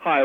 Hi,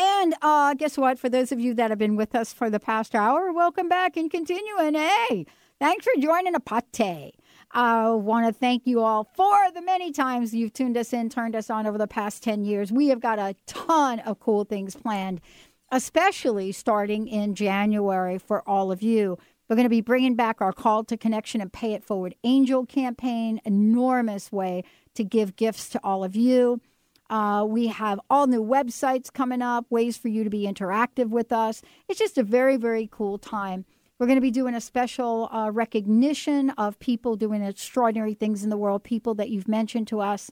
and guess what? For those of you that have been with us for the past hour, welcome back and continuing. Hey, thanks for joining a party. I want to thank you all for the many times you've tuned us in, turned us on over the past 10 years. We have got a ton of cool things planned, especially starting in January for all of you. We're going to be bringing back our Call to Connection and Pay It Forward Angel campaign, enormous way to give gifts to all of you. We have all new websites coming up, ways for you to be interactive with us. It's just a very, very cool time. We're going to be doing a special recognition of people doing extraordinary things in the world, people that you've mentioned to us.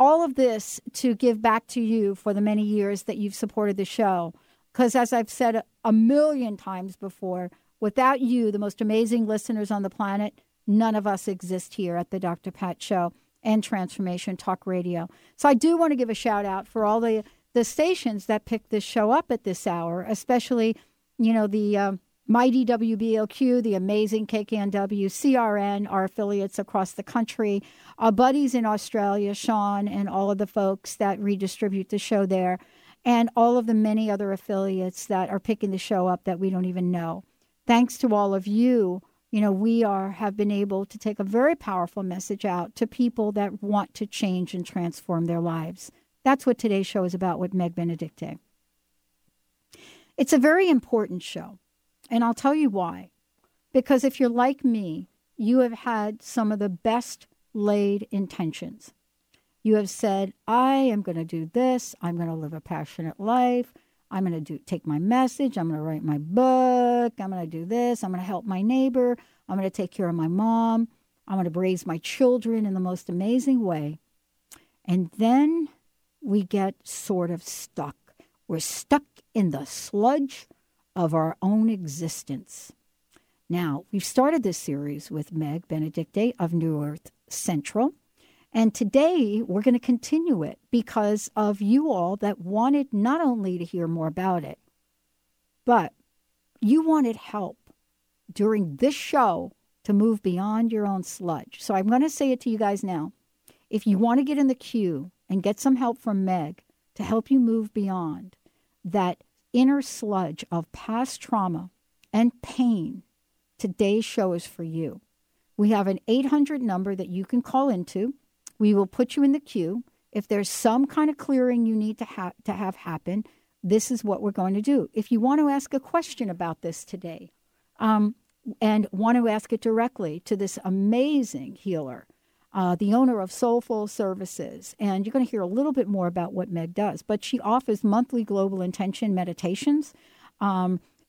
All of this to give back to you for the many years that you've supported the show. Because as I've said a million times before, without you, the most amazing listeners on the planet, none of us exist here at the Dr. Pat Show and Transformation Talk Radio. So I do want to give a shout out for all the stations that picked this show up at this hour, especially, you know, the mighty WBLQ, the amazing KKNW, CRN, our affiliates across the country, our buddies in Australia, Sean, and all of the folks that redistribute the show there, and all of the many other affiliates that are picking the show up that we don't even know. Thanks to all of you. You know, we have been able to take a very powerful message out to people that want to change and transform their lives. That's what today's show is about with Meg Benedicte. It's a very important show, and I'll tell you why. Because if you're like me, you have had some of the best laid intentions. You have said, I am going to do this. I'm going to live a passionate life. I'm going to take my message. I'm going to write my book. I'm going to do this. I'm going to help my neighbor. I'm going to take care of my mom. I'm going to raise my children in the most amazing way. And then we get sort of stuck. We're stuck in the sludge of our own existence. Now, we've started this series with Meg Benedicte of New Earth Central. And today, we're going to continue it because of you all that wanted not only to hear more about it, but you wanted help during this show to move beyond your own sludge. So I'm going to say it to you guys now. If you want to get in the queue and get some help from Meg to help you move beyond that inner sludge of past trauma and pain, today's show is for you. We have an 800 number that you can call into. We will put you in the queue. If there's some kind of clearing you need to have happen, this is what we're going to do. If you want to ask a question about this today and want to ask it directly to this amazing healer, the owner of Soulful Services, and you're going to hear a little bit more about what Meg does, but she offers monthly global intention meditations.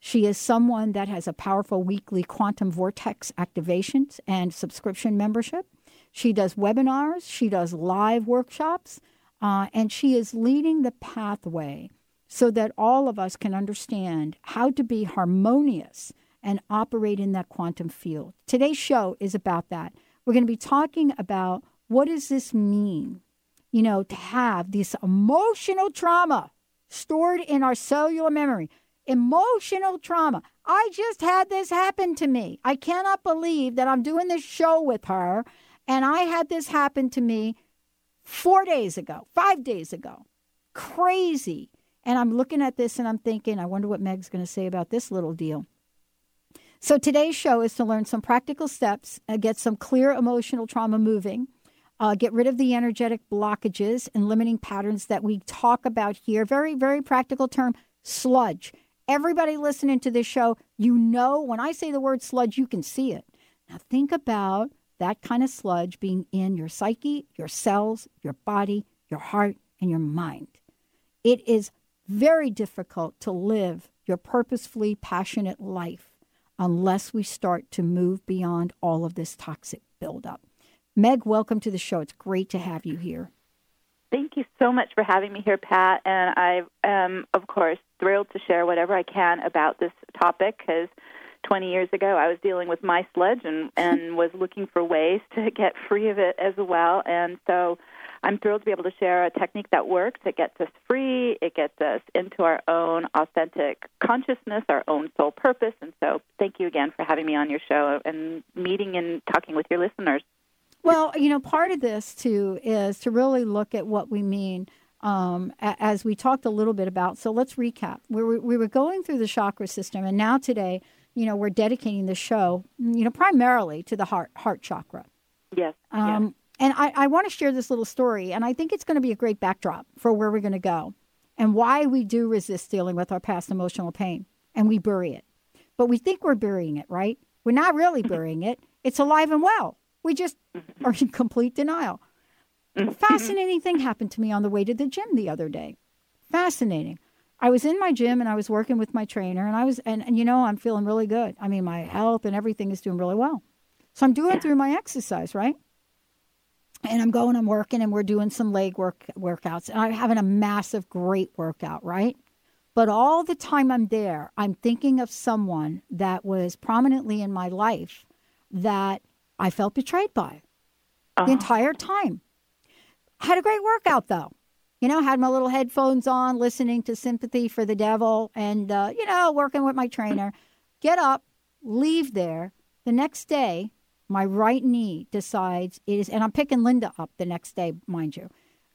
She is someone that has a powerful weekly Quantum Vortex activations and subscription membership. She does webinars, she does live workshops, and she is leading the pathway so that all of us can understand how to be harmonious and operate in that quantum field. Today's show is about that. We're going to be talking about what does this mean, you know, to have this emotional trauma stored in our cellular memory. Emotional trauma. I just had this happen to me. I cannot believe that I'm doing this show with her. And I had this happen to me 4 days ago, 5 days ago. Crazy. And I'm looking at this and I'm thinking, I wonder what Meg's going to say about this little deal. So today's show is to learn some practical steps, get some clear emotional trauma moving, Get rid of the energetic blockages and limiting patterns that we talk about here. Very, very practical term, sludge. Everybody listening to this show, you know when I say the word sludge, you can see it. Now think about that kind of sludge being in your psyche, your cells, your body, your heart, and your mind. It is very difficult to live your purposefully passionate life unless we start to move beyond all of this toxic buildup. Meg, welcome to the show. It's great to have you here. Thank you so much for having me here, Pat. And I am, of course, thrilled to share whatever I can about this topic because 20 years ago I was dealing with my sludge and was looking for ways to get free of it as well. And so I'm thrilled to be able to share a technique that works. It gets us free. It gets us into our own authentic consciousness, our own soul purpose. And so thank you again for having me on your show and meeting and talking with your listeners. Well, you know, part of this, too, is to really look at what we mean as we talked a little bit about. So let's recap. We were going through the chakra system, and now today, you know, we're dedicating the show, you know, primarily to the heart chakra. Yes. Yes. And I want to share this little story, and I think it's going to be a great backdrop for where we're going to go and why we do resist dealing with our past emotional pain, and we bury it. But we think we're burying it, right? We're not really burying it. It's alive and well. We just are in complete denial. A fascinating thing happened to me on the way to the gym the other day. Fascinating. I was in my gym, and I was working with my trainer, and you know, I'm feeling really good. I mean, my health and everything is doing really well. So I'm doing through my exercise, right? And I'm working, and we're doing some leg workouts. And I'm having a massive, great workout, right? But all the time I'm there, I'm thinking of someone that was prominently in my life that I felt betrayed by the entire time. Had a great workout, though. You know, had my little headphones on, listening to Sympathy for the Devil and, you know, working with my trainer. Get up, leave there. The next day, my right knee decides it is, and I'm picking Linda up the next day, mind you.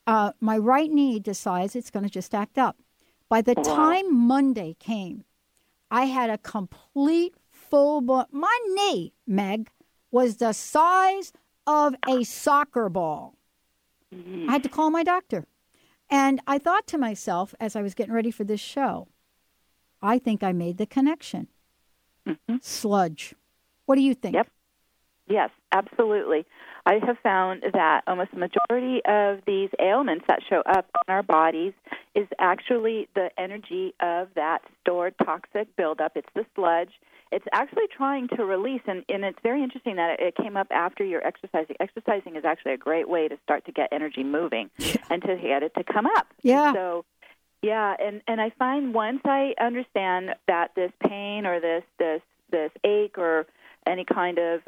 My right knee decides it's going to just act up. By the time Monday came, I had a complete full-blown. My knee, Meg, was the size of a soccer ball. I had to call my doctor. And I thought to myself as I was getting ready for this show, I think I made the connection. Sludge. What do you think? Yep. Yes, absolutely. I have found that almost the majority of these ailments that show up on our bodies is actually the energy of that stored toxic buildup. It's the sludge. It's actually trying to release, and it's very interesting that it came up after you're exercising. Exercising is actually a great way to start to get energy moving and to get it to come up. Yeah. So, yeah, and I find once I understand that this pain or this ache or any kind of,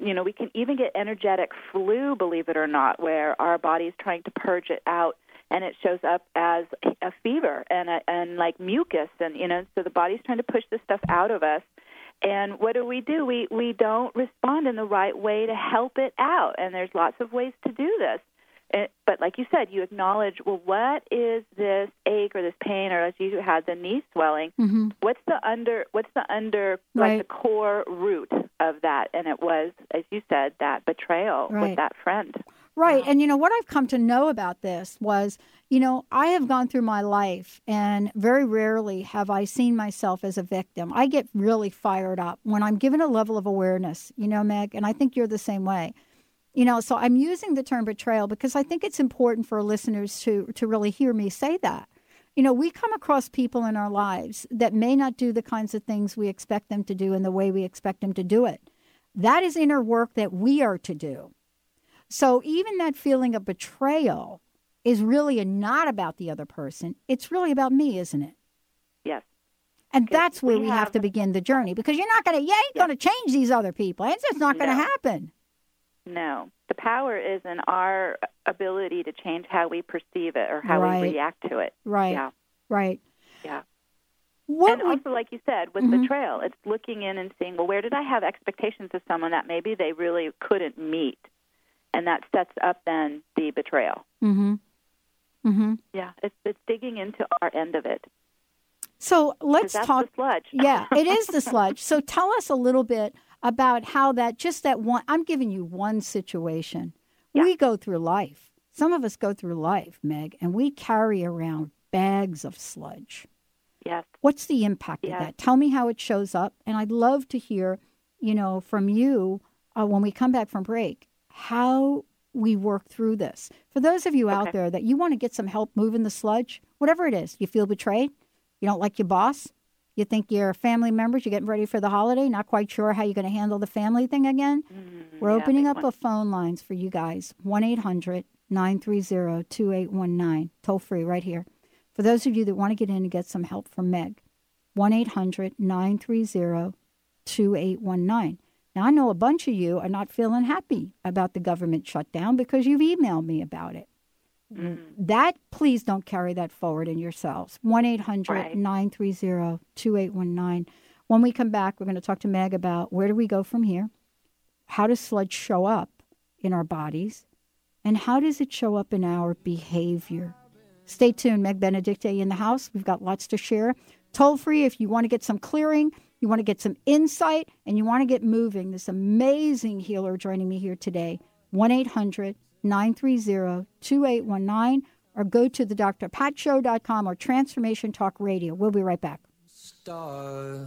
you know, we can even get energetic flu, believe it or not, where our body is trying to purge it out, and it shows up as a fever and like mucus, and, you know, so the body's trying to push this stuff out of us. And what do? We don't respond in the right way to help it out, and there's lots of ways to do this. But like you said, you acknowledge, well, what is this ache or this pain, or as you had the knee swelling, what's the under, right, like the core root of that? And it was, as you said, that betrayal with that friend. Right. And, you know, what I've come to know about this was, you know, I have gone through my life and very rarely have I seen myself as a victim. I get really fired up when I'm given a level of awareness, you know, Meg, and I think you're the same way. You know, so I'm using the term betrayal because I think it's important for listeners to really hear me say that. You know, we come across people in our lives that may not do the kinds of things we expect them to do in the way we expect them to do it. That is inner work that we are to do. So even that feeling of betrayal is really not about the other person. It's really about me, isn't it? Yes. And that's where we have to begin the journey, because you're not going to, going to change these other people. It's just not going to happen. No. The power is in our ability to change how we perceive it or how we react to it. Right. Yeah. Right. Yeah. What and also, like you said, with betrayal, it's looking in and seeing, well, where did I have expectations of someone that maybe they really couldn't meet? And that sets up then the betrayal. Yeah. It's digging into our end of it. So let's talk. The sludge. Yeah, it is the sludge. So tell us a little bit about how that, just that one, I'm giving you one situation Yeah. We go through life. Some of us go through life, Meg, and we carry around bags of sludge. Yes. What's the impact of that? Tell me how it shows up. And I'd love to hear, you know, from you when we come back from break, how we work through this. For those of you out there that you want to get some help moving the sludge, whatever it is, you feel betrayed, you don't like your boss, you think your family members, you're getting ready for the holiday, not quite sure how you're going to handle the family thing again. We're opening up a phone lines for you guys, 1-800-930-2819, toll free right here. For those of you that want to get in and get some help from Meg, 1-800-930-2819. Now, I know a bunch of you are not feeling happy about the government shutdown because you've emailed me about it. That, please don't carry that forward in yourselves. 1-800-930-2819. When we come back, we're going to talk to Meg about where do we go from here, how does sludge show up in our bodies, and how does it show up in our behavior. Stay tuned. Meg Benedicte in the house. We've got lots to share. Toll free if you want to get some clearing, you want to get some insight, and you want to get moving. This amazing healer joining me here today, 1-800-930-2819, or go to thedrpatshow.com or Transformation Talk Radio. We'll be right back. Stars.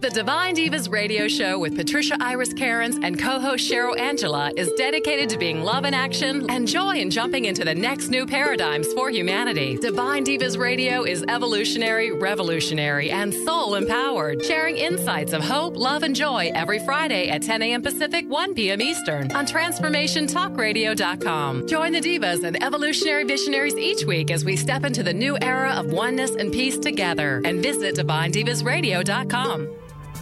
The Divine Divas Radio Show with Patricia Iris Cairns and co-host Cheryl Angela is dedicated to being love in action and joy in jumping into the next new paradigms for humanity. Divine Divas Radio is evolutionary, revolutionary, and soul empowered, sharing insights of hope, love, and joy every Friday at 10 a.m. Pacific, 1 p.m. Eastern on TransformationTalkRadio.com. Join the divas and evolutionary visionaries each week as we step into the new era of oneness and peace together, and visit DivineDivasRadio.com.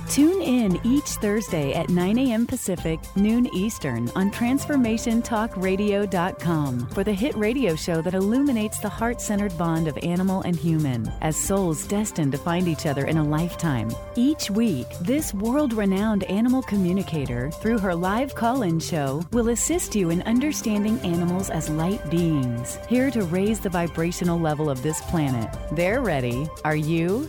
Tune in each Thursday at 9 a.m. Pacific, noon Eastern on TransformationTalkRadio.com for the hit radio show that illuminates the heart-centered bond of animal and human as souls destined to find each other in a lifetime. Each week, this world-renowned animal communicator, through her live call-in show, will assist you in understanding animals as light beings, here to raise the vibrational level of this planet. They're ready. Are you?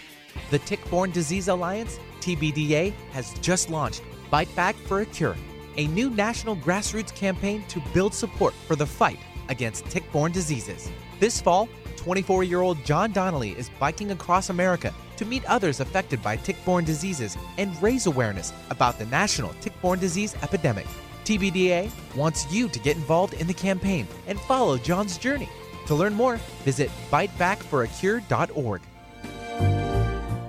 The Tick-Borne Disease Alliance, TBDA, has just launched Bite Back for a Cure, a new national grassroots campaign to build support for the fight against tick-borne diseases. This fall, 24-year-old John Donnelly is biking across America to meet others affected by tick-borne diseases and raise awareness about the national tick-borne disease epidemic. TBDA wants you to get involved in the campaign and follow John's journey. To learn more, visit bitebackforacure.org.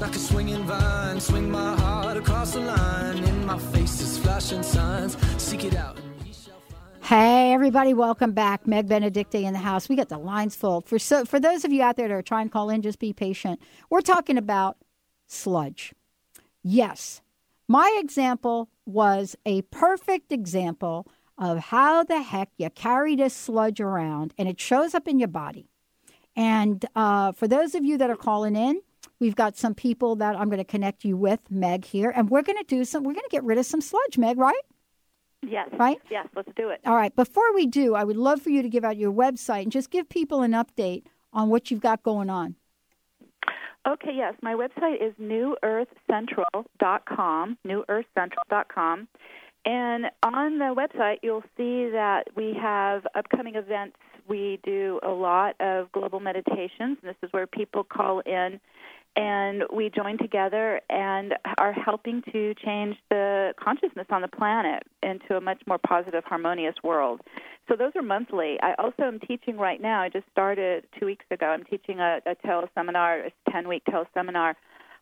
Like a swinging vine, swing my heart across the line. In my face is flashing signs. Seek it out. Hey, everybody, welcome back. Meg Benedicte in the house. We got the lines full. For those of you out there that are trying to call in, just be patient. We're talking about sludge. Yes, my example was a perfect example of how the heck you carry this sludge around, and it shows up in your body. And for those of you that are calling in, we've got some people that I'm going to connect you with, Meg, here, and we're going to get rid of some sludge, Meg, right? Yes. Right? Yes, let's do it. All right. Before we do, I would love for you to give out your website and just give people an update on what you've got going on. Okay, yes. My website is newearthcentral.com, newearthcentral.com. And on the website, you'll see that we have upcoming events. We do a lot of global meditations. This is where people call in, and we join together and are helping to change the consciousness on the planet into a much more positive, harmonious world. So those are monthly. I also am teaching right now. I just started 2 weeks ago. I'm teaching a teleseminar, a 10-week teleseminar,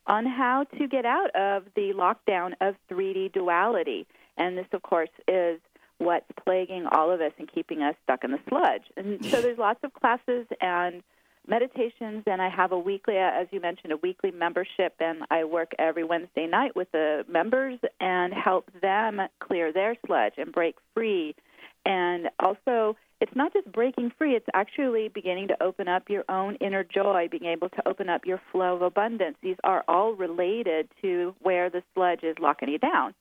on how to get out of the lockdown of 3D duality. And this, of course, is what's plaguing all of us and keeping us stuck in the sludge. And so there's lots of classes and meditations, and I have a weekly, as you mentioned, a weekly membership, and I work every Wednesday night with the members and help them clear their sludge and break free. And also, it's not just breaking free, it's actually beginning to open up your own inner joy, being able to open up your flow of abundance. These are all related to where the sludge is locking you down.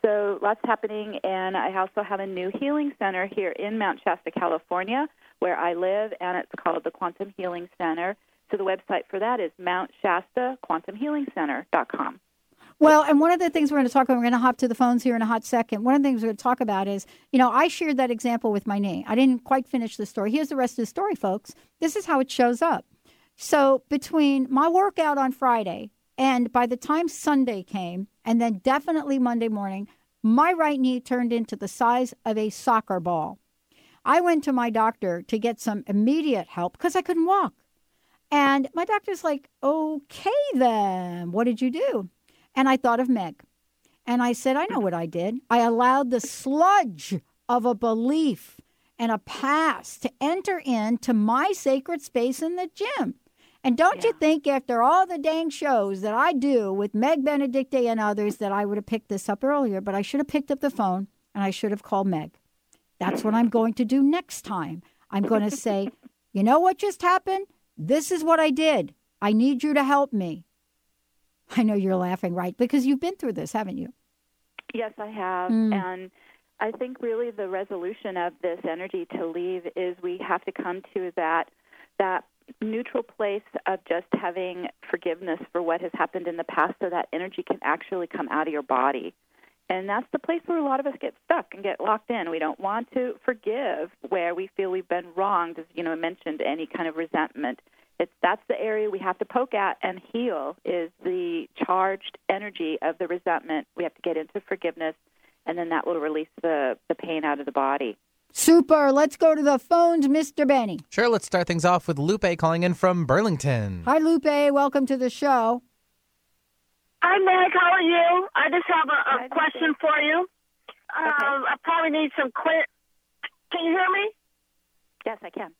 So lots happening, and I also have a new healing center here in Mount Shasta, California, where I live, and it's called the Quantum Healing Center. So the website for that is mountshasta.quantumhealingcenter.com. Well, and one of the things we're going to talk about, we're going to hop to the phones here in a hot second. One of the things we're going to talk about is, you know, I shared that example with my knee. I didn't quite finish the story. Here's the rest of the story, folks. This is how it shows up. So between my workout on Friday and by the time Sunday came, and then definitely Monday morning, my right knee turned into the size of a soccer ball. I went to my doctor to get some immediate help because I couldn't walk. And my doctor's like, okay, then, what did you do? And I thought of Meg. And I said, I know what I did. I allowed the sludge of a belief and a past to enter into my sacred space in the gym. And don't you think after all the dang shows that I do with Meg Benedicte and others that I would have picked this up earlier, but I should have picked up the phone and I should have called Meg. That's what I'm going to do next time. I'm going to say, you know what just happened? This is what I did. I need you to help me. I know you're laughing, right? Because you've been through this, haven't you? Yes, I have. And I think really the resolution of this energy to leave is we have to come to that neutral place of just having forgiveness for what has happened in the past, so that energy can actually come out of your body. And that's the place where a lot of us get stuck and get locked in. We don't want to forgive where we feel we've been wronged, as you know, mentioned any kind of resentment. That's the area we have to poke at and heal, is the charged energy of the resentment. We have to get into forgiveness, and then that will release the pain out of the body. Super. Let's go to the phones, Mr. Benny. Sure. Let's start things off with Lupe calling in from Burlington. Hi, Lupe. Welcome to the show. Hi, Meg. How are you? I just have a question for you. Okay. I probably need some quick... Can you hear me? Yes, I can.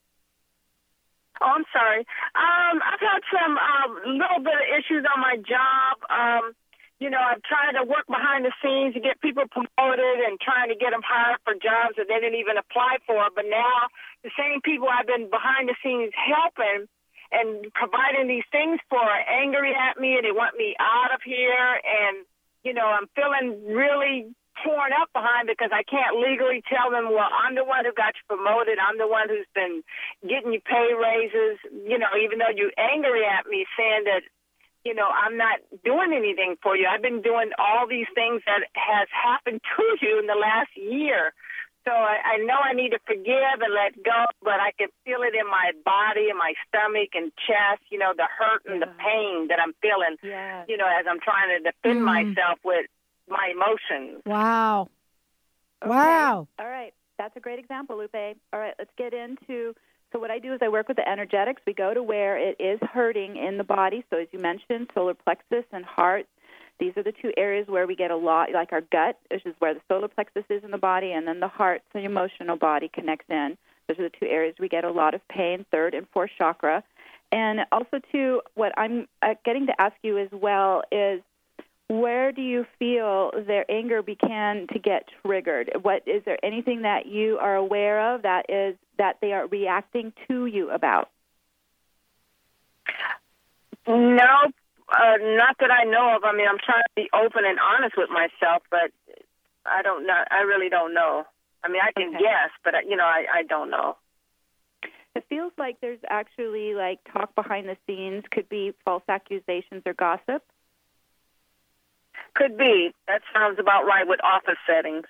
Oh, I'm sorry. I've had some little bit of issues on my job. You know, I'm trying to work behind the scenes to get people promoted and trying to get them hired for jobs that they didn't even apply for. But now the same people I've been behind the scenes helping and providing these things for are angry at me, and they want me out of here. And, you know, I'm feeling really torn up behind, because I can't legally tell them, well, I'm the one who got you promoted. I'm the one who's been getting you pay raises, you know, even though you're angry at me saying that, you know, I'm not doing anything for you. I've been doing all these things that has happened to you in the last year. So I know I need to forgive and let go, but I can feel it in my body, in my stomach and chest, you know, the hurt and the pain that I'm feeling, you know, as I'm trying to defend myself with my emotions. Wow. Okay. Wow. All right. That's a great example, Lupe. All right, let's get into... So what I do is I work with the energetics. We go to where it is hurting in the body. So as you mentioned, solar plexus and heart, these are the two areas where we get a lot, like our gut, which is where the solar plexus is in the body, and then the heart, so the emotional body connects in. Those are the two areas we get a lot of pain, third and fourth chakra. And also, too, what I'm getting to ask you as well is, where do you feel their anger began to get triggered? What is there anything that you are aware of that is that they are reacting to you about? No, not that I know of. I mean, I'm trying to be open and honest with myself, but I don't know. I really don't know. I mean, I can guess, but I don't know. It feels like there's actually like talk behind the scenes, could be false accusations or gossip. Could be. That sounds about right with office settings.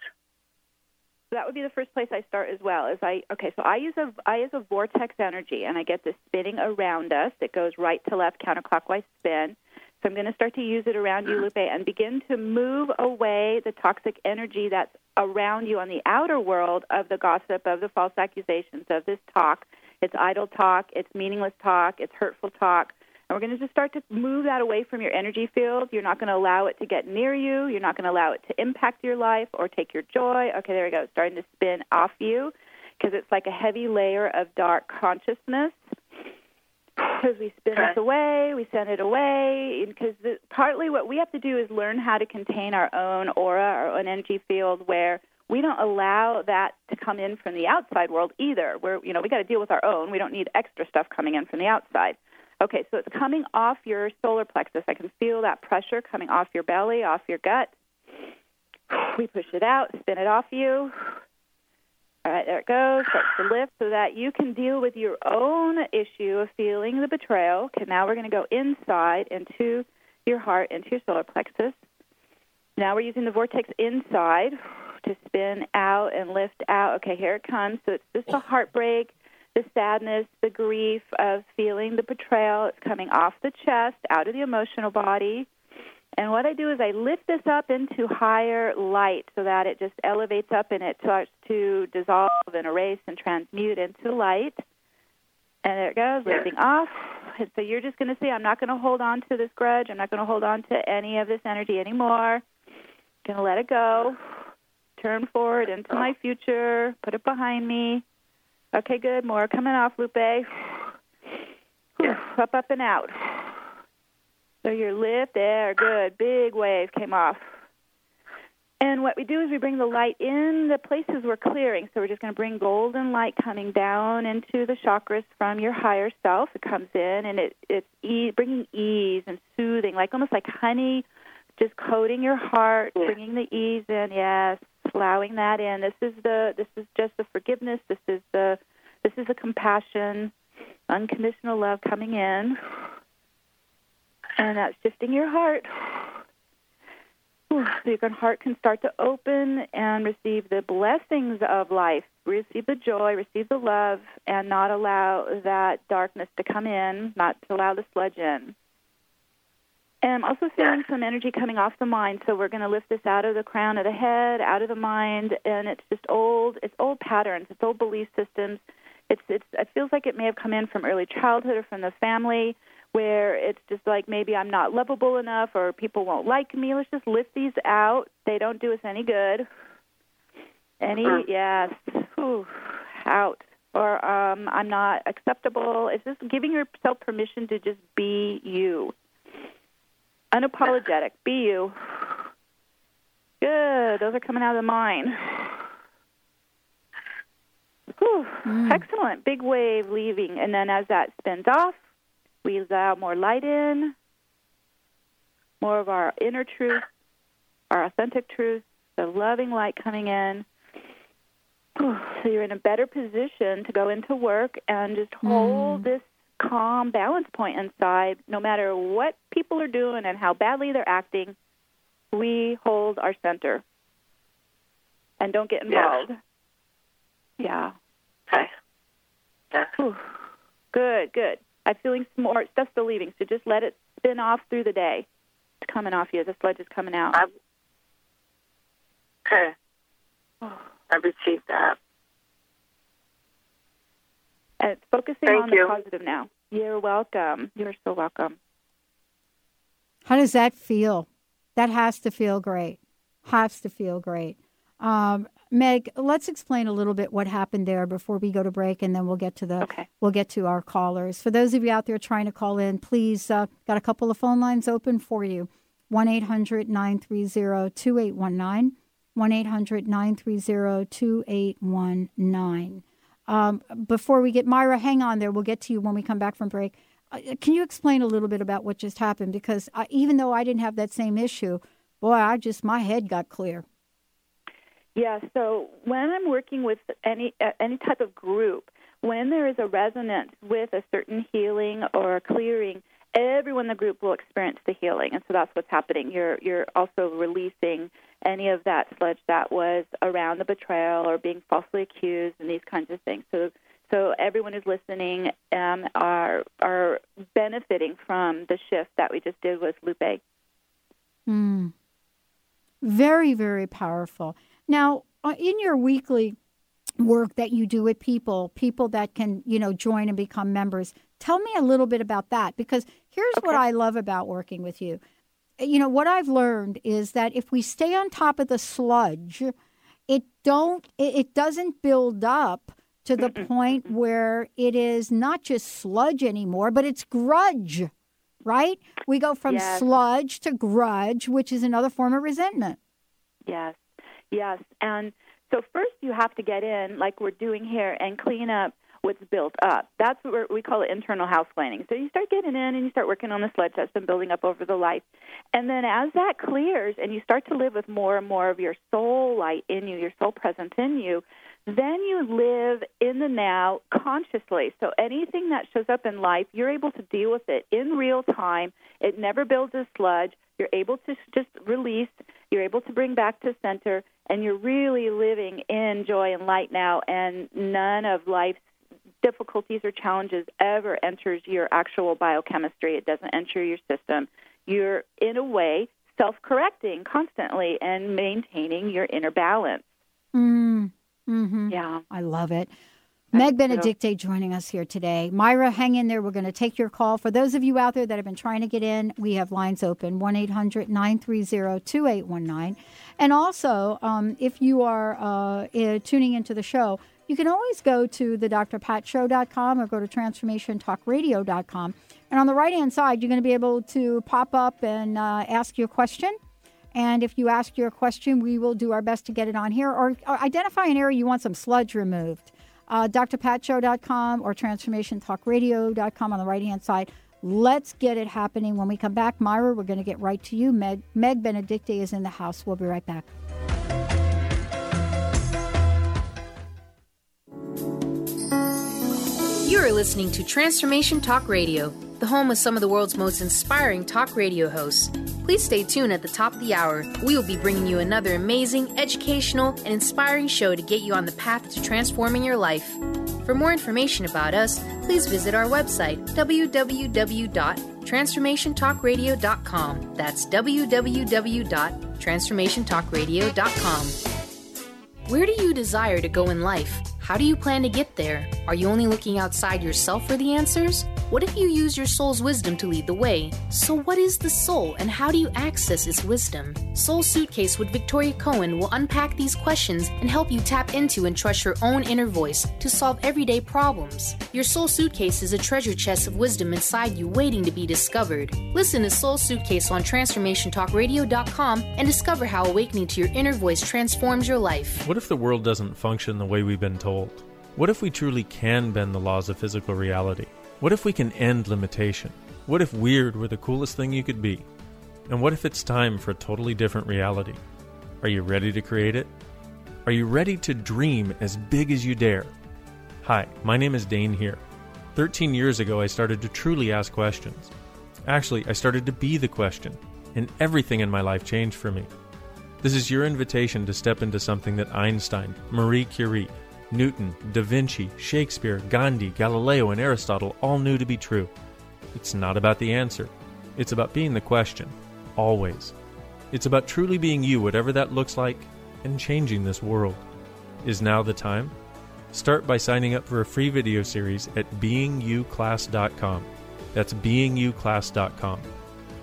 That would be the first place I start as well. So I use a vortex energy, and I get this spinning around us that goes right to left counterclockwise spin. So I'm going to start to use it around you, Lupe, and begin to move away the toxic energy that's around you on the outer world of the gossip, of the false accusations, of this talk. It's idle talk. It's meaningless talk. It's hurtful talk. And we're going to just start to move that away from your energy field. You're not going to allow it to get near you. You're not going to allow it to impact your life or take your joy. Okay, there we go. It's starting to spin off you because it's like a heavy layer of dark consciousness. Because we spin it away, we send it away. Because partly what we have to do is learn how to contain our own aura, our own energy field, where we don't allow that to come in from the outside world either. We got to deal with our own. We don't need extra stuff coming in from the outside. Okay, so it's coming off your solar plexus. I can feel that pressure coming off your belly, off your gut. We push it out, spin it off you. All right, there it goes. Starts to lift so that you can deal with your own issue of feeling the betrayal. Okay, now we're going to go inside into your heart, into your solar plexus. Now we're using the vortex inside to spin out and lift out. Okay, here it comes. So it's just the heartbreak, the sadness, the grief of feeling the betrayal. It's coming off the chest, out of the emotional body. And what I do is I lift this up into higher light so that it just elevates up and it starts to dissolve and erase and transmute into light. And there it goes, lifting off. And so you're just going to see, I'm not going to hold on to this grudge. I'm not going to hold on to any of this energy anymore. I'm going to let it go, turn forward into my future, put it behind me. Okay, good. More coming off, Lupe. Up and out. So your lift there, good. Big wave came off. And what we do is we bring the light in the places we're clearing. So we're just going to bring golden light coming down into the chakras from your higher self. It comes in, and it's bringing ease and soothing, like almost like honey, just coating your heart, bringing the ease in. Yes. Allowing that in. This is just the forgiveness. This is the compassion, unconditional love coming in, and that's shifting your heart. So your heart can start to open and receive the blessings of life, receive the joy, receive the love, and not allow that darkness to come in, not to allow the sludge in. And I'm also feeling some energy coming off the mind, so we're going to lift this out of the crown of the head, out of the mind, and it's just old. It's old patterns. It's old belief systems. It feels like it may have come in from early childhood or from the family, where it's just like maybe I'm not lovable enough or people won't like me. Let's just lift these out. They don't do us any good. Out. Or I'm not acceptable. It's just giving yourself permission to just be you. Unapologetic. Be you. Good. Those are coming out of the mind. Whew. Excellent. Big wave leaving. And then as that spins off, we allow more light in, more of our inner truth, our authentic truth, the loving light coming in. Whew. So you're in a better position to go into work and just hold this calm balance point inside. No matter what people are doing and how badly they're acting, we hold our center and don't get involved. Good. I'm feeling some more stuff still leaving, so just let it spin off through the day. It's coming off you. The sludge is coming out. I received that. And it's focusing on the positive now. You're welcome. You're so welcome. How does that feel? That has to feel great. Meg, let's explain a little bit what happened there before we go to break, and then we'll get to our callers. For those of you out there trying to call in, please, got a couple of phone lines open for you. 1-800-930-2819, 1-800-930-2819. Before we get, Myra, hang on there. We'll get to you when we come back from break. Can you explain a little bit about what just happened? Because even though I didn't have that same issue, boy, my head got clear. Yeah, so when I'm working with any type of group, when there is a resonance with a certain healing or a clearing, everyone in the group will experience the healing, and so that's what's happening. You're also releasing any of that sludge that was around the betrayal or being falsely accused and these kinds of things. So everyone who's listening are benefiting from the shift that we just did with Lupe. Mm. Very, very powerful. Now, in your weekly work that you do with people that can, join and become members, tell me a little bit about that, because here's what I love about working with you. What I've learned is that if we stay on top of the sludge, it doesn't build up to the point where it is not just sludge anymore, but it's grudge, right? We go from sludge to grudge, which is another form of resentment. Yes. And so first you have to get in, like we're doing here, and clean up what's built up. That's what we call it, internal house cleaning. So you start getting in and you start working on the sludge that's been building up over the life. And then as that clears and you start to live with more and more of your soul light in you, your soul presence in you, then you live in the now consciously. So anything that shows up in life, you're able to deal with it in real time. It never builds a sludge. You're able to just release. You're able to bring back to center, and you're really living in joy and light now, and none of life's difficulties or challenges ever enters your actual biochemistry. It doesn't enter your system. You're, in a way, self-correcting constantly and maintaining your inner balance. Mm-hmm. Yeah. I love it. Meg Benedicte joining us here today. Myra, hang in there. We're going to take your call. For those of you out there that have been trying to get in, we have lines open, 1-800-930-2819. And also, if you are tuning into the show, you can always go to thedrpatshow.com or go to transformationtalkradio.com. And on the right-hand side, you're going to be able to pop up and ask your question. And if you ask your question, we will do our best to get it on here, or identify an area you want some sludge removed. DrPatShow.com or TransformationTalkRadio.com on the right-hand side. Let's get it happening. When we come back, Myra, we're going to get right to you. Meg Benedicte is in the house. We'll be right back. You are listening to Transformation Talk Radio, the home of some of the world's most inspiring talk radio hosts. Please stay tuned at the top of the hour. We will be bringing you another amazing, educational, and inspiring show to get you on the path to transforming your life. For more information about us, please visit our website, www.transformationtalkradio.com. That's www.transformationtalkradio.com. Where do you desire to go in life? How do you plan to get there? Are you only looking outside yourself for the answers? What if you use your soul's wisdom to lead the way? So what is the soul, and how do you access its wisdom? Soul Suitcase with Victoria Cohen will unpack these questions and help you tap into and trust your own inner voice to solve everyday problems. Your Soul Suitcase is a treasure chest of wisdom inside you waiting to be discovered. Listen to Soul Suitcase on TransformationTalkRadio.com and discover how awakening to your inner voice transforms your life. What if the world doesn't function the way we've been told? What if we truly can bend the laws of physical reality? What if we can end limitation? What if weird were the coolest thing you could be? And what if it's time for a totally different reality? Are you ready to create it? Are you ready to dream as big as you dare? Hi, my name is Dane here. 13 years ago, I started to truly ask questions. Actually, I started to be the question, and everything in my life changed for me. This is your invitation to step into something that Einstein, Marie Curie, Newton, Da Vinci, Shakespeare, Gandhi, Galileo, and Aristotle all knew to be true. It's not about the answer. It's about being the question, always. It's about truly being you, whatever that looks like, and changing this world. Is now the time? Start by signing up for a free video series at beingyouclass.com. That's beingyouclass.com.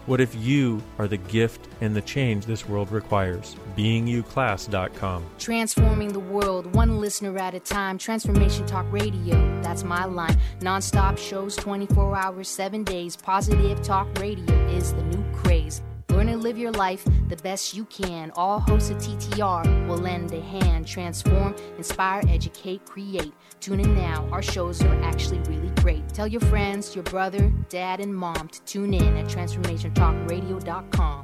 What if you are the gift and the change this world requires? beingyouclass.com. Transforming the world, one listener at a time. Transformation Talk Radio, that's my line. Non-stop shows, 24 hours, 7 days. Positive talk radio is the new craze. Learn and live your life the best you can. All hosts of TTR will lend a hand. Transform, inspire, educate, create. Tune in now. Our shows are actually really great. Tell your friends, your brother, dad, and mom to tune in at TransformationTalkRadio.com.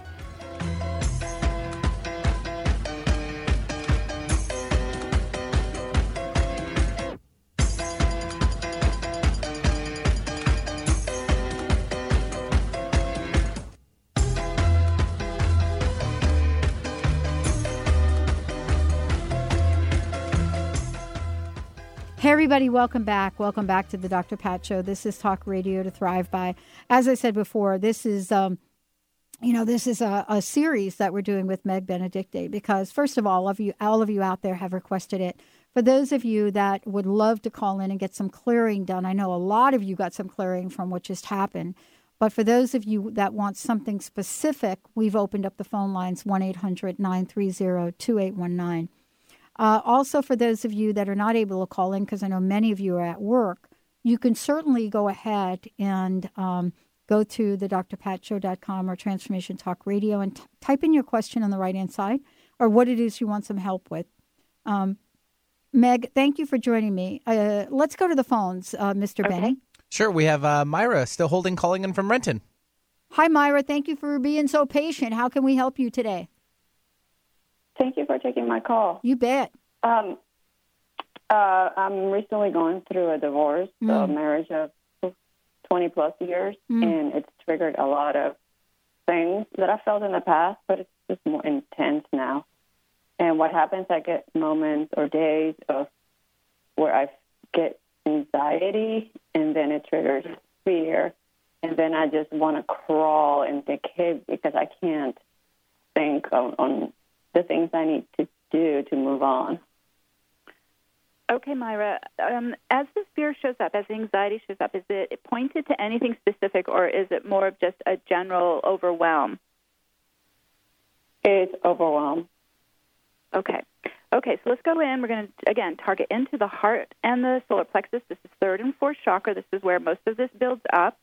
Everybody, welcome back. Welcome back to the Dr. Pat Show. This is Talk Radio to Thrive By. As I said before, this is, this is a series that we're doing with Meg Benedicte because, first of all, all of you out there have requested it. For those of you that would love to call in and get some clearing done, I know a lot of you got some clearing from what just happened. But for those of you that want something specific, we've opened up the phone lines 1-800-930-2819. Also, for those of you that are not able to call in, because I know many of you are at work, you can certainly go ahead and go to thedrpatshow.com or Transformation Talk Radio and type in your question on the right-hand side or what it is you want some help with. Meg, thank you for joining me. Let's go to the phones, Mr. Benny. Sure. We have Myra still calling in from Renton. Hi, Myra. Thank you for being so patient. How can we help you today? Thank you for taking my call. You bet. I'm recently going through a divorce, a marriage of 20 plus years, and it's triggered a lot of things that I felt in the past, but it's just more intense now. And what happens, I get moments or days of where I get anxiety, and then it triggers fear, and then I just want to crawl and think, hey, because I can't think on the things I need to do to move on. Okay, Myra. As the fear shows up, as the anxiety shows up, is it pointed to anything specific, or is it more of just a general overwhelm? It's overwhelm. Okay, so let's go in. We're going to, again, target into the heart and the solar plexus. This is third and fourth chakra. This is where most of this builds up.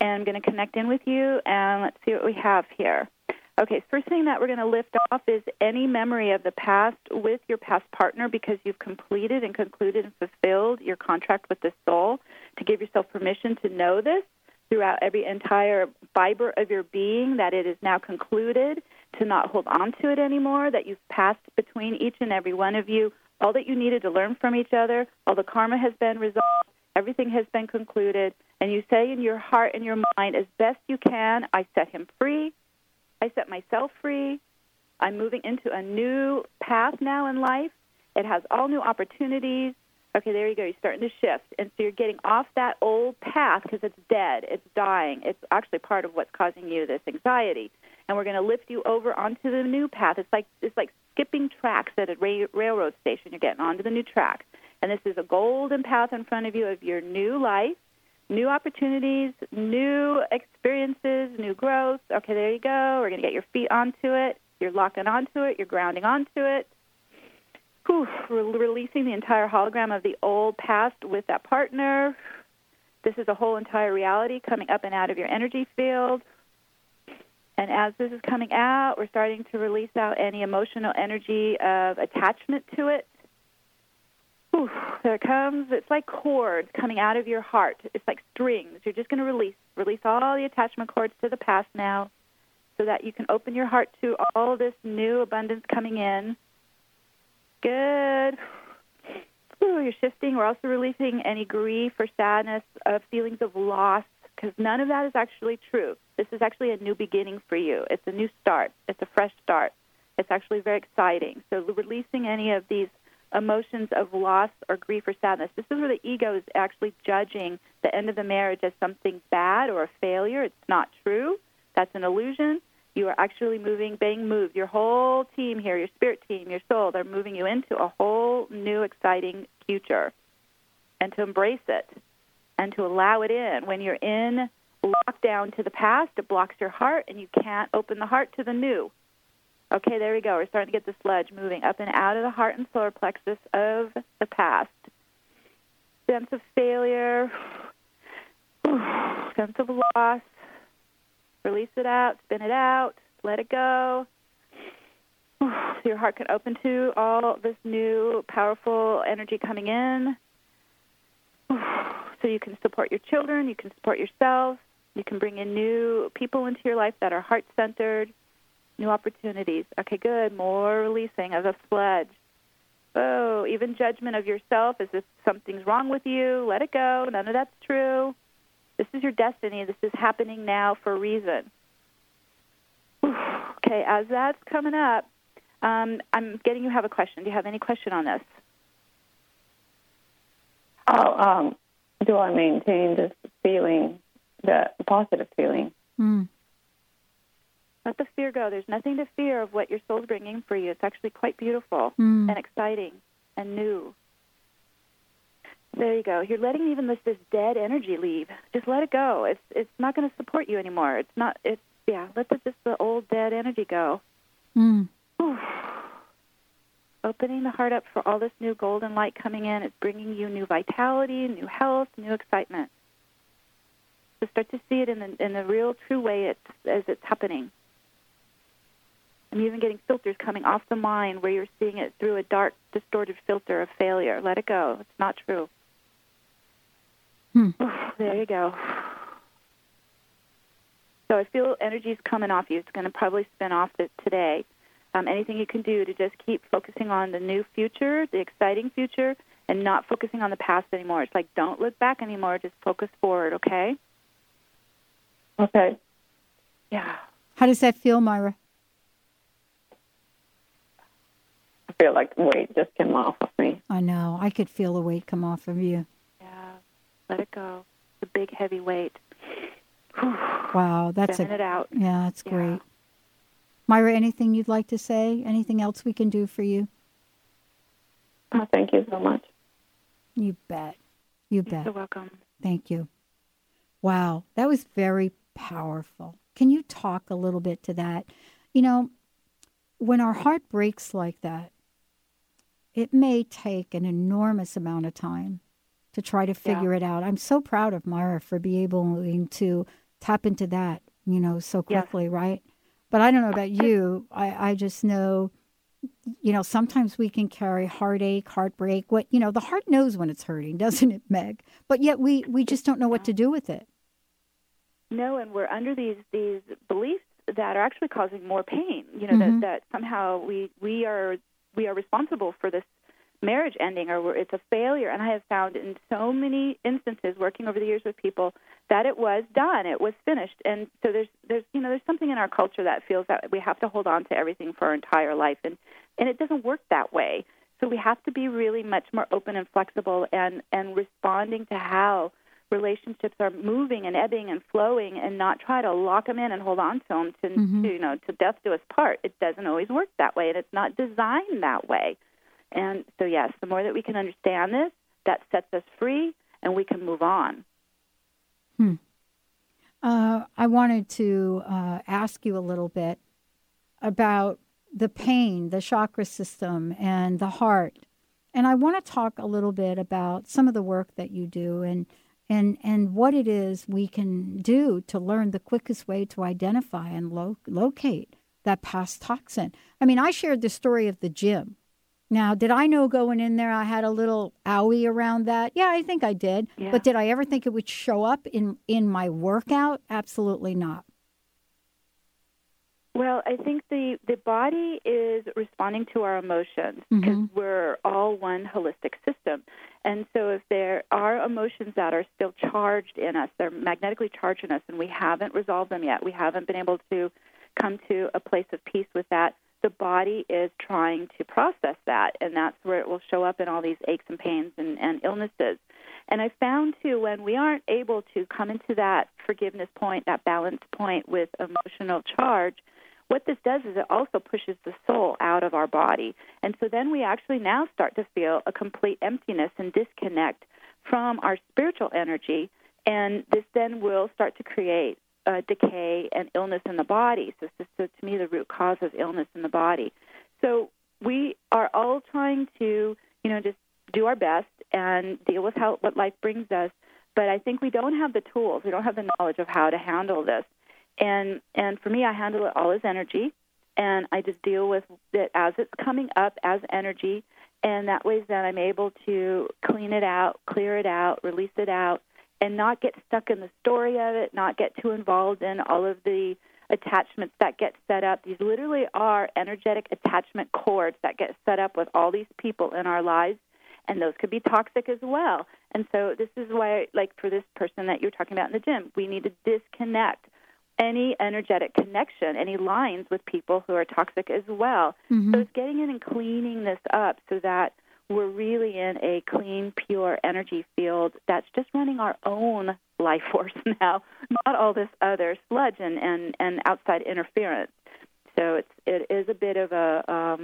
And I'm going to connect in with you, and let's see what we have here. Okay, first thing that we're going to lift off is any memory of the past with your past partner, because you've completed and concluded and fulfilled your contract with the soul to give yourself permission to know this throughout every entire fiber of your being, that it is now concluded, to not hold on to it anymore, that you've passed between each and every one of you, all that you needed to learn from each other, all the karma has been resolved, everything has been concluded, and you say in your heart and your mind, as best you can, I set him free. I set myself free. I'm moving into a new path now in life. It has all new opportunities. Okay, there you go. You're starting to shift. And so you're getting off that old path because it's dead. It's dying. It's actually part of what's causing you this anxiety. And we're going to lift you over onto the new path. It's like skipping tracks at a railroad station. You're getting onto the new track. And this is a golden path in front of you of your new life. New opportunities, new experiences, new growth. Okay, there you go. We're going to get your feet onto it. You're locking onto it. You're grounding onto it. Whew, we're releasing the entire hologram of the old past with that partner. This is a whole entire reality coming up and out of your energy field. And as this is coming out, we're starting to release out any emotional energy of attachment to it. Ooh, there it comes. It's like cords coming out of your heart. It's like strings. You're just going to release all the attachment cords to the past now so that you can open your heart to all this new abundance coming in. Good. Ooh, you're shifting. We're also releasing any grief or sadness, feelings of loss, because none of that is actually true. This is actually a new beginning for you. It's a new start. It's a fresh start. It's actually very exciting. So releasing any of these emotions of loss or grief or sadness. This is where the ego is actually judging the end of the marriage as something bad or a failure. It's not true. That's an illusion. You are actually being moved. Your whole team here, your spirit team, your soul, they're moving you into a whole new exciting future. And to embrace it and to allow it in. When you're in lockdown to the past, it blocks your heart and you can't open the heart to the new. Okay, there we go. We're starting to get the sledge moving up and out of the heart and solar plexus of the past. Sense of failure, sense of loss. Release it out, spin it out, let it go. So your heart can open to all this new, powerful energy coming in. So you can support your children, you can support yourself, you can bring in new people into your life that are heart-centered, new opportunities. Okay, good, more releasing of the sledge. Oh, even judgment of yourself as if something's wrong with you, let it go, none of that's true. This is your destiny. This is happening now for a reason. Okay, as that's coming up, I'm getting you have a question. Do you have any question on this? Do I maintain this feeling, the positive feeling? Let the fear go. There's nothing to fear of what your soul's bringing for you. It's actually quite beautiful and exciting and new. There you go. You're letting even this dead energy leave. Just let it go. It's not going to support you anymore. It's not. It's yeah. Let the old dead energy go. Opening the heart up for all this new golden light coming in. It's bringing you new vitality, new health, new excitement. So start to see it in the real, true way as it's happening. I'm even getting filters coming off the mind where you're seeing it through a dark, distorted filter of failure. Let it go. It's not true. There you go. So I feel energy's coming off you. It's going to probably spin off today. Anything you can do to just keep focusing on the new future, the exciting future, and not focusing on the past anymore. It's like don't look back anymore. Just focus forward, okay? Okay. Yeah. How does that feel, Myra? I feel like weight just came off of me. I know. I could feel the weight come off of you. Let it go. The big, heavy weight. Wow, that's it out. Yeah, that's great. Myra, anything you'd like to say? Anything else we can do for you? Oh, thank you so much. You bet. You're welcome. Thank you. Wow, that was very powerful. Can you talk a little bit to that? You know, when our heart breaks like that, it may take an enormous amount of time to try to figure it out. I'm so proud of Myra for being able to tap into that, you know, so quickly, right? But I don't know about you. I just know, you know, sometimes we can carry heartache, heartbreak. What, you know, the heart knows when it's hurting, doesn't it, Meg? But yet we just don't know what to do with it. No, and we're under these beliefs that are actually causing more pain, you know, that somehow we are responsible for this marriage ending, or it's a failure. And I have found in so many instances working over the years with people that it was done, it was finished. And so there's something in our culture that feels that we have to hold on to everything for our entire life, and it doesn't work that way. So we have to be really much more open and flexible and responding to how relationships are moving and ebbing and flowing, and not try to lock them in and hold on to them to death do us part. It doesn't always work that way, and it's not designed that way. And so, yes, the more that we can understand this, that sets us free, and we can move on. I wanted to ask you a little bit about the pain, the chakra system, and the heart. And I want to talk a little bit about some of the work that you do and what it is we can do to learn the quickest way to identify and locate that past toxin. I mean, I shared the story of the gym. Now, did I know going in there I had a little owie around that? Yeah, I think I did. Yeah. But did I ever think it would show up in my workout? Absolutely not. Well, I think the body is responding to our emotions because we're all one holistic system. And so if there are emotions that are still charged in us, they're magnetically charged in us, and we haven't resolved them yet, we haven't been able to come to a place of peace with that, the body is trying to process that, and that's where it will show up in all these aches and pains and illnesses. And I found, too, when we aren't able to come into that forgiveness point, that balance point with emotional charge, what this does is it also pushes the soul out of our body. And so then we actually now start to feel a complete emptiness and disconnect from our spiritual energy, and this then will start to create decay and illness in the body. So to me, the root cause of illness in the body. So we are all trying to, you know, just do our best and deal with what life brings us. But I think we don't have the tools. We don't have the knowledge of how to handle this. And for me, I handle it all as energy, and I just deal with it as it's coming up as energy. And that way, then I'm able to clean it out, clear it out, release it out, and not get stuck in the story of it, not get too involved in all of the attachments that get set up. These literally are energetic attachment cords that get set up with all these people in our lives, and those could be toxic as well. And so this is why, like for this person that you're talking about in the gym, we need to disconnect any energetic connection, any lines with people who are toxic as well. Mm-hmm. So it's getting in and cleaning this up so that we're really in a clean, pure energy field that's just running our own life force now, not all this other sludge and outside interference. So it is a bit of a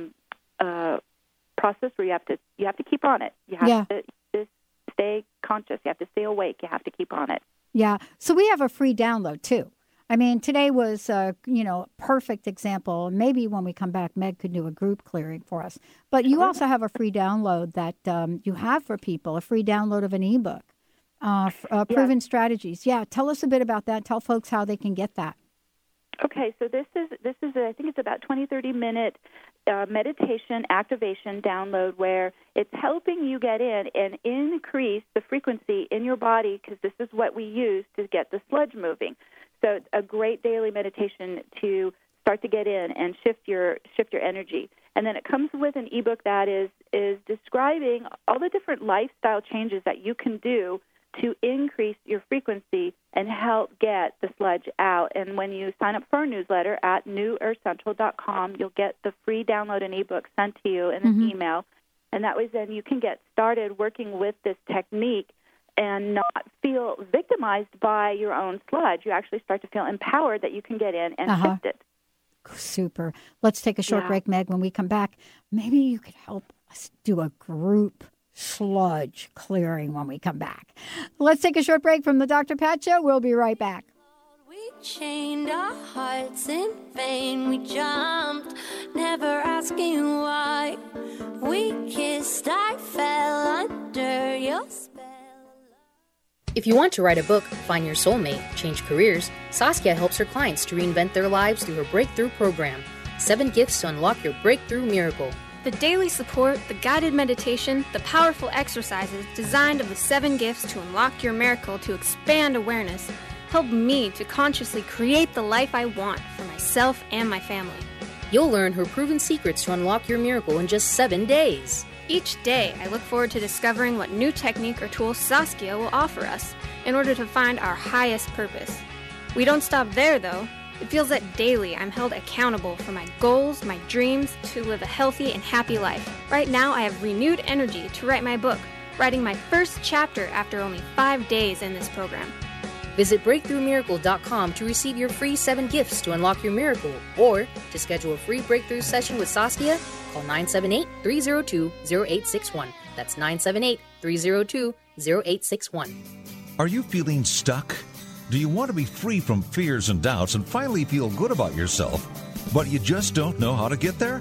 process where you have to keep on it. You have to just stay conscious. You have to stay awake. You have to keep on it. Yeah. So we have a free download too. I mean, today was perfect example. Maybe when we come back, Meg could do a group clearing for us. But you also have a free download that you have for people, a free download of an ebook, Proven Strategies. Yeah, tell us a bit about that. Tell folks how they can get that. Okay, so this is I think it's about 20, 30-minute meditation activation download where it's helping you get in and increase the frequency in your body because this is what we use to get the sludge moving. So it's a great daily meditation to start to get in and shift your energy. And then it comes with an ebook that is describing all the different lifestyle changes that you can do to increase your frequency and help get the sludge out. And when you sign up for our newsletter at newearthcentral.com, you'll get the free download and ebook sent to you in an email. And that way then you can get started working with this technique and not feel victimized by your own sludge. You actually start to feel empowered that you can get in and shift it. Super. Let's take a short break, Meg. When we come back, maybe you could help us do a group sludge clearing when we come back. Let's take a short break from the Dr. Pat Show. We'll be right back. We chained our hearts in vain. We jumped, never asking why. We kissed, I fell under your spell. If you want to write a book, find your soulmate, change careers, Saskia helps her clients to reinvent their lives through her breakthrough program. 7 gifts to unlock your breakthrough miracle. The daily support, the guided meditation, the powerful exercises designed of the 7 gifts to unlock your miracle to expand awareness help me to consciously create the life I want for myself and my family. You'll learn her proven secrets to unlock your miracle in just 7 days. Each day, I look forward to discovering what new technique or tool Saskia will offer us in order to find our highest purpose. We don't stop there, though. It feels that daily I'm held accountable for my goals, my dreams, to live a healthy and happy life. Right now, I have renewed energy to write my book, writing my first chapter after only 5 days in this program. Visit BreakthroughMiracle.com to receive your free 7 gifts to unlock your miracle, or to schedule a free breakthrough session with Saskia, call 978-302-0861. That's 978-302-0861. Are you feeling stuck? Do you want to be free from fears and doubts and finally feel good about yourself, but you just don't know how to get there?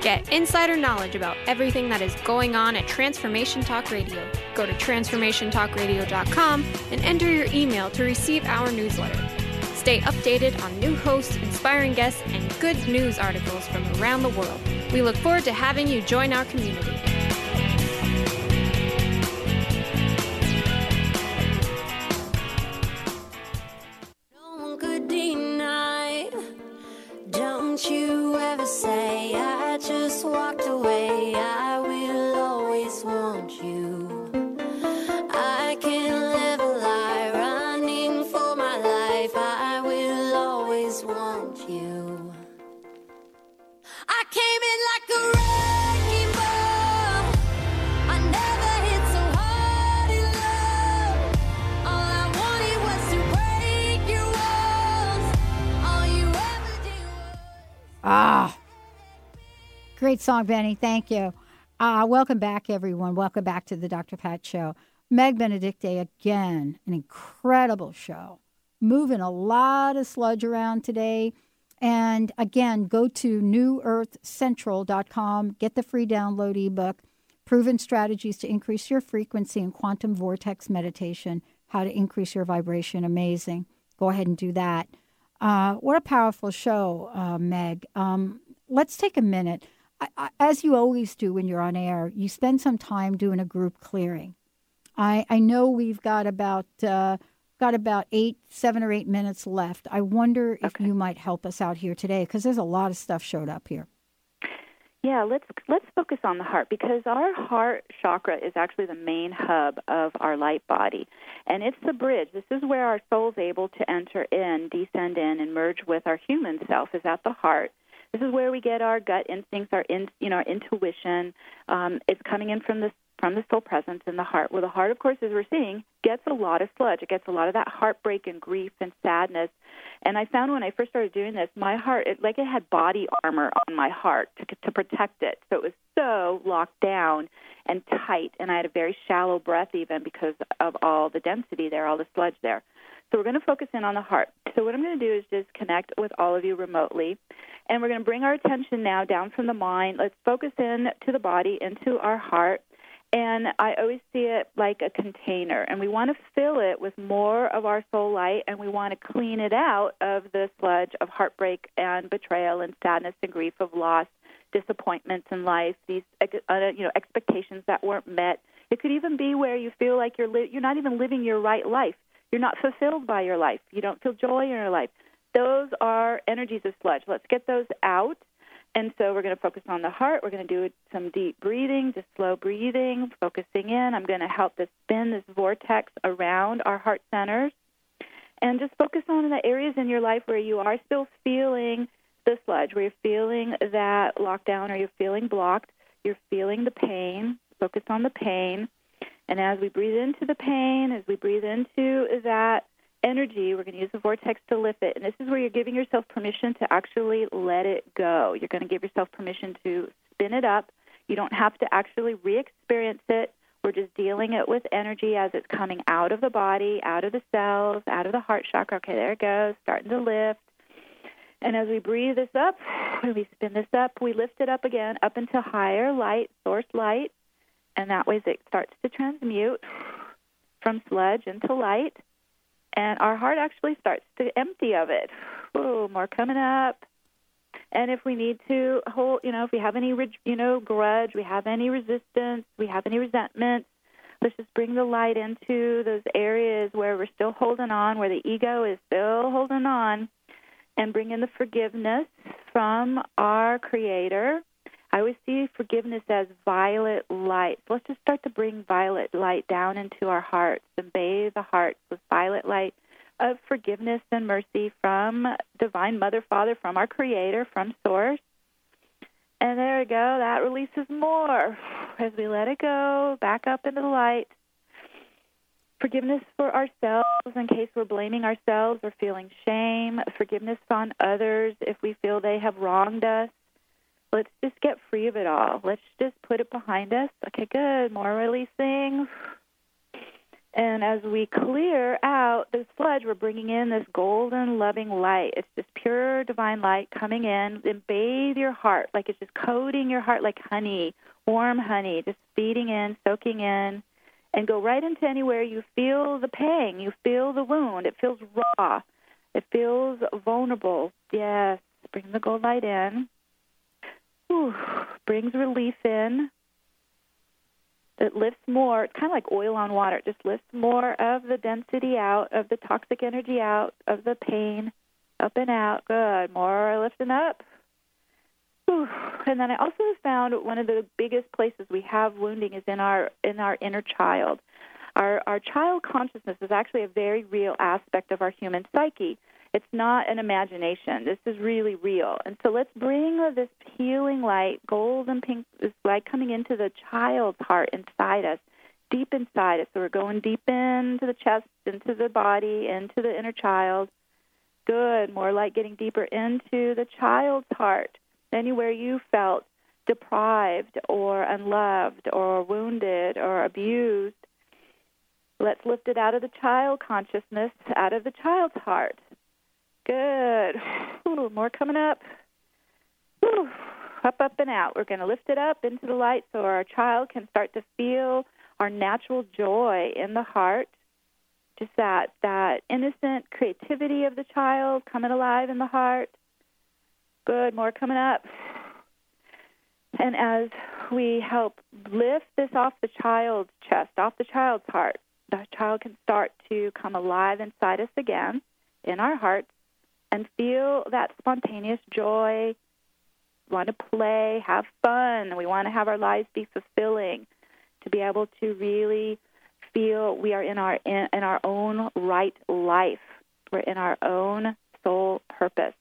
Get insider knowledge about everything that is going on at Transformation Talk Radio. Go to TransformationTalkRadio.com and enter your email to receive our newsletter. Stay updated on new hosts, inspiring guests, and good news articles from around the world. We look forward to having you join our community. No good deny. Don't you ever say I just walked away. I will always want you. I can live a lie running for my life. I will always want you. I came in like a wrecking ball. I never hit so hard in love. All I wanted was to break your walls. All you ever did was... Ah! Great song, Benny. Thank you. Welcome back, everyone. Welcome back to the Dr. Pat Show. Meg Benedicte, again, an incredible show. Moving a lot of sludge around today. And again, go to newearthcentral.com. Get the free download ebook, Proven Strategies to Increase Your Frequency in Quantum Vortex Meditation, How to Increase Your Vibration. Amazing. Go ahead and do that. What a powerful show, Meg. Let's take a minute. As you always do when you're on air, you spend some time doing a group clearing. I know we've got about 7 or 8 minutes left. I wonder if you might help us out here today, because there's a lot of stuff showed up here. Yeah, let's focus on the heart, because our heart chakra is actually the main hub of our light body, and it's the bridge. This is where our soul's able to enter in, descend in, and merge with our human self, is at the heart. This is where we get our gut instincts, our intuition. It's coming in from the soul presence in the heart. Well, the heart, of course, as we're seeing, gets a lot of sludge. It gets a lot of that heartbreak and grief and sadness. And I found when I first started doing this, my heart, it had body armor on my heart to protect it. So it was so locked down and tight, and I had a very shallow breath even because of all the density there, all the sludge there. So we're going to focus in on the heart. So what I'm going to do is just connect with all of you remotely, and we're going to bring our attention now down from the mind. Let's focus in to the body, into our heart, and I always see it like a container, and we want to fill it with more of our soul light, and we want to clean it out of the sludge of heartbreak and betrayal and sadness and grief of loss, disappointments in life, these expectations that weren't met. It could even be where you feel like you're not even living your right life. You're not fulfilled by your life. You don't feel joy in your life. Those are energies of sludge. Let's get those out. And so we're going to focus on the heart. We're going to do some deep breathing, just slow breathing, focusing in. I'm going to help to spin this vortex around our heart centers. And just focus on the areas in your life where you are still feeling the sludge, where you're feeling that lockdown or you're feeling blocked, you're feeling the pain. Focus on the pain. And as we breathe into the pain, as we breathe into that energy, we're going to use the vortex to lift it. And this is where you're giving yourself permission to actually let it go. You're going to give yourself permission to spin it up. You don't have to actually re-experience it. We're just dealing it with energy as it's coming out of the body, out of the cells, out of the heart chakra. Okay, there it goes, starting to lift. And as we breathe this up, we spin this up, we lift it up again, up into higher light, source light. And that way it starts to transmute from sludge into light. And our heart actually starts to empty of it. Whoa, more coming up. And if we need to hold, if we have any, grudge, we have any resistance, we have any resentment, let's just bring the light into those areas where we're still holding on, where the ego is still holding on, and bring in the forgiveness from our Creator. I always see forgiveness as violet light. So let's just start to bring violet light down into our hearts and bathe the hearts with violet light of forgiveness and mercy from Divine Mother, Father, from our Creator, from Source. And there we go. That releases more as we let it go back up into the light. Forgiveness for ourselves in case we're blaming ourselves or feeling shame. Forgiveness on others if we feel they have wronged us. Let's just get free of it all. Let's just put it behind us. Okay, good. More releasing. And as we clear out this sludge, we're bringing in this golden, loving light. It's just pure divine light coming in. And bathe your heart. Like it's just coating your heart like honey, warm honey, just feeding in, soaking in. And go right into anywhere you feel the pang, you feel the wound. It feels raw. It feels vulnerable. Yes, bring the gold light in. Ooh, brings relief in. It lifts more. It's kind of like oil on water. It just lifts more of the density out, of the toxic energy out, of the pain up and out. Good. More lifting up. Ooh. And then I also found one of the biggest places we have wounding is in our inner child. Our child consciousness is actually a very real aspect of our human psyche. It's not an imagination. This is really real. And so let's bring this healing light, gold and pink, this light coming into the child's heart inside us, deep inside us. So we're going deep into the chest, into the body, into the inner child. Good. More light getting deeper into the child's heart. Anywhere you felt deprived or unloved or wounded or abused, let's lift it out of the child consciousness, out of the child's heart. Good. Ooh, more coming up. Ooh, up, up, and out. We're going to lift it up into the light so our child can start to feel our natural joy in the heart. Just that innocent creativity of the child coming alive in the heart. Good, more coming up. And as we help lift this off the child's chest, off the child's heart, the child can start to come alive inside us again, in our hearts, and feel that spontaneous joy. We want to play, have fun. We want to have our lives be fulfilling, to be able to really feel we are in our own right life. We're in our own soul purpose.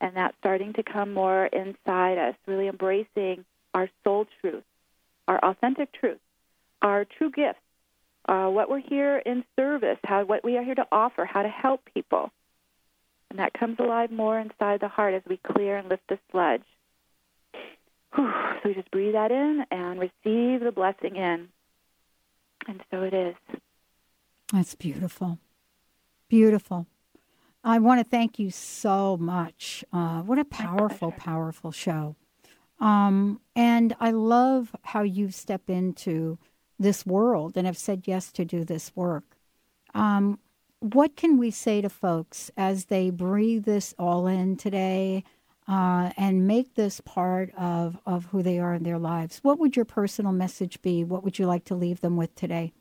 And that's starting to come more inside us, really embracing our soul truth, our authentic truth, our true gifts, what we're here in service, what we are here to offer, how to help people. And that comes alive more inside the heart as we clear and lift the sludge. Whew. So we just breathe that in and receive the blessing in. And so it is. That's beautiful. Beautiful. I want to thank you so much. What a powerful, powerful show. And I love how you've stepped into this world and have said yes to do this work. What can we say to folks as they breathe this all in today and make this part of who they are in their lives? What would your personal message be? What would you like to leave them with today?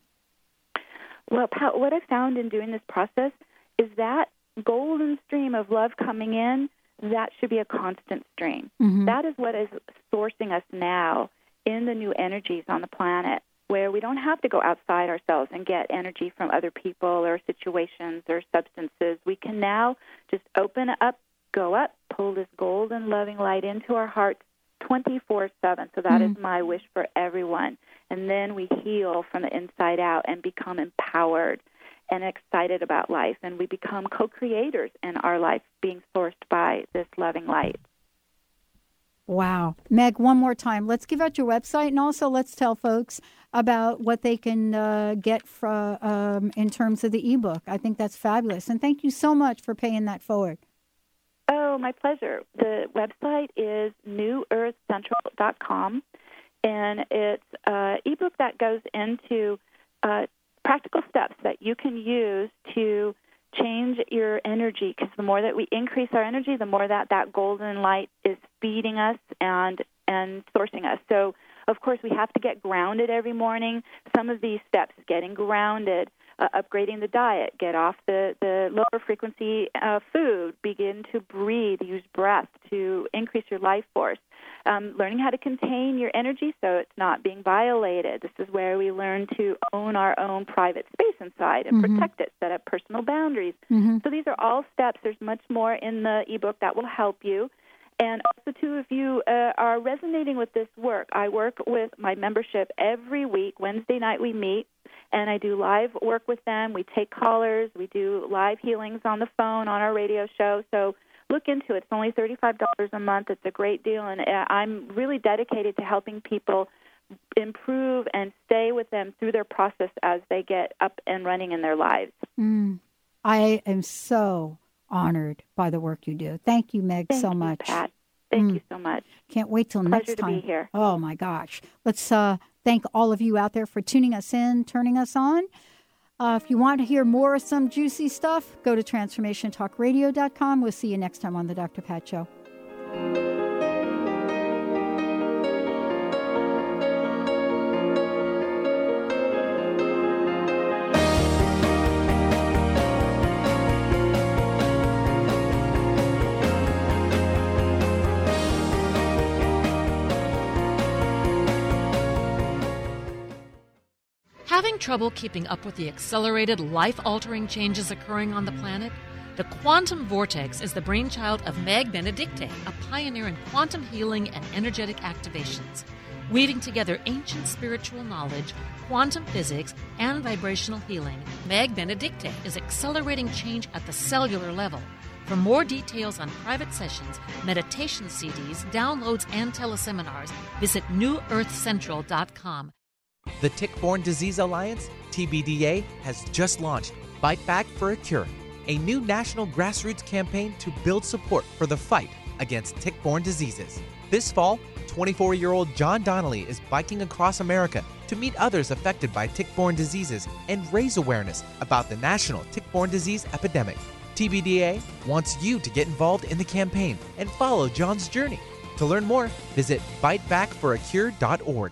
Well, Pat, what I found in doing this process is that golden stream of love coming in, that should be a constant stream. Mm-hmm. That is what is sourcing us now in the new energies on the planet, where we don't have to go outside ourselves and get energy from other people or situations or substances. We can now just open up, go up, pull this golden loving light into our hearts 24/7. So that is my wish for everyone. And then we heal from the inside out and become empowered and excited about life, and we become co-creators in our life, being sourced by this loving light. Wow. Meg, one more time, let's give out your website, and also let's tell folks about what they can get from, in terms of the ebook. I think that's fabulous, and thank you so much for paying that forward. Oh, my pleasure. The website is newearthcentral.com, and it's an ebook that goes into practical steps that you can use to change your energy, because the more that we increase our energy, the more that golden light is feeding us and sourcing us. So, of course, we have to get grounded every morning. Some of these steps, getting grounded, upgrading the diet, get off the lower frequency food, begin to breathe, use breath to increase your life force. learning how to contain your energy so it's not being violated. This is where we learn to own our own private space inside and mm-hmm. protect it, set up personal boundaries. Mm-hmm. So these are all steps. There's much more in the ebook that will help you. And also, too, if you are resonating with this work, I work with my membership every week. Wednesday night we meet, and I do live work with them. We take callers. We do live healings on the phone, on our radio show. So look into it. It's only $35 a month. It's a great deal, and I'm really dedicated to helping people improve and stay with them through their process as they get up and running in their lives. I am so honored by the work you do. Thank you, Meg, so much. Pat. Thank you so much. Can't wait till next time. Pleasure to be here. Oh, my gosh. Let's thank all of you out there for tuning us in, turning us on. If you want to hear more of some juicy stuff, go to transformationtalkradio.com. We'll see you next time on The Dr. Pat Show. Having trouble keeping up with the accelerated, life-altering changes occurring on the planet? The Quantum Vortex is the brainchild of Meg Benedicte, a pioneer in quantum healing and energetic activations, weaving together ancient spiritual knowledge, quantum physics, and vibrational healing. Meg Benedicte is accelerating change at the cellular level. For more details on private sessions, meditation CDs, downloads, and teleseminars, visit newearthcentral.com. The Tick-Borne Disease Alliance, TBDA, has just launched Bite Back for a Cure, a new national grassroots campaign to build support for the fight against tick-borne diseases. This fall, 24-year-old John Donnelly is biking across America to meet others affected by tick-borne diseases and raise awareness about the national tick-borne disease epidemic. TBDA wants you to get involved in the campaign and follow John's journey. To learn more, visit bitebackforacure.org.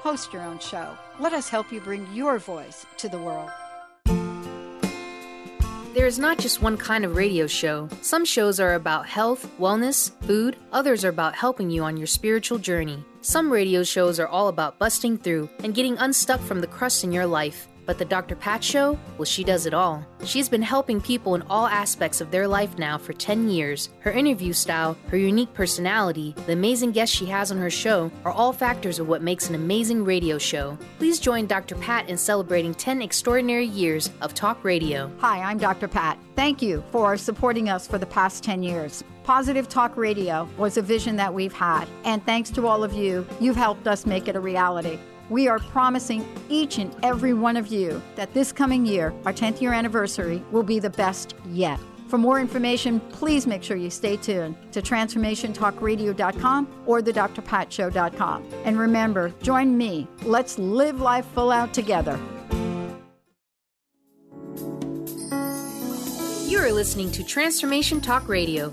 Host your own show. Let us help you bring your voice to the world. There is not just one kind of radio show. Some shows are about health, wellness, food. Others are about helping you on your spiritual journey. Some radio shows are all about busting through and getting unstuck from the crust in your life. But the Dr. Pat Show, well, she does it all. She's been helping people in all aspects of their life now for 10 years. Her interview style, her unique personality, the amazing guests she has on her show are all factors of what makes an amazing radio show. Please join Dr. Pat in celebrating 10 extraordinary years of talk radio. Hi, I'm Dr. Pat. Thank you for supporting us for the past 10 years. Positive Talk Radio was a vision that we've had, and thanks to all of you, you've helped us make it a reality. We are promising each and every one of you that this coming year, our 10th year anniversary, will be the best yet. For more information, please make sure you stay tuned to TransformationTalkRadio.com or TheDrPatShow.com. And remember, join me. Let's live life full out together. You are listening to Transformation Talk Radio.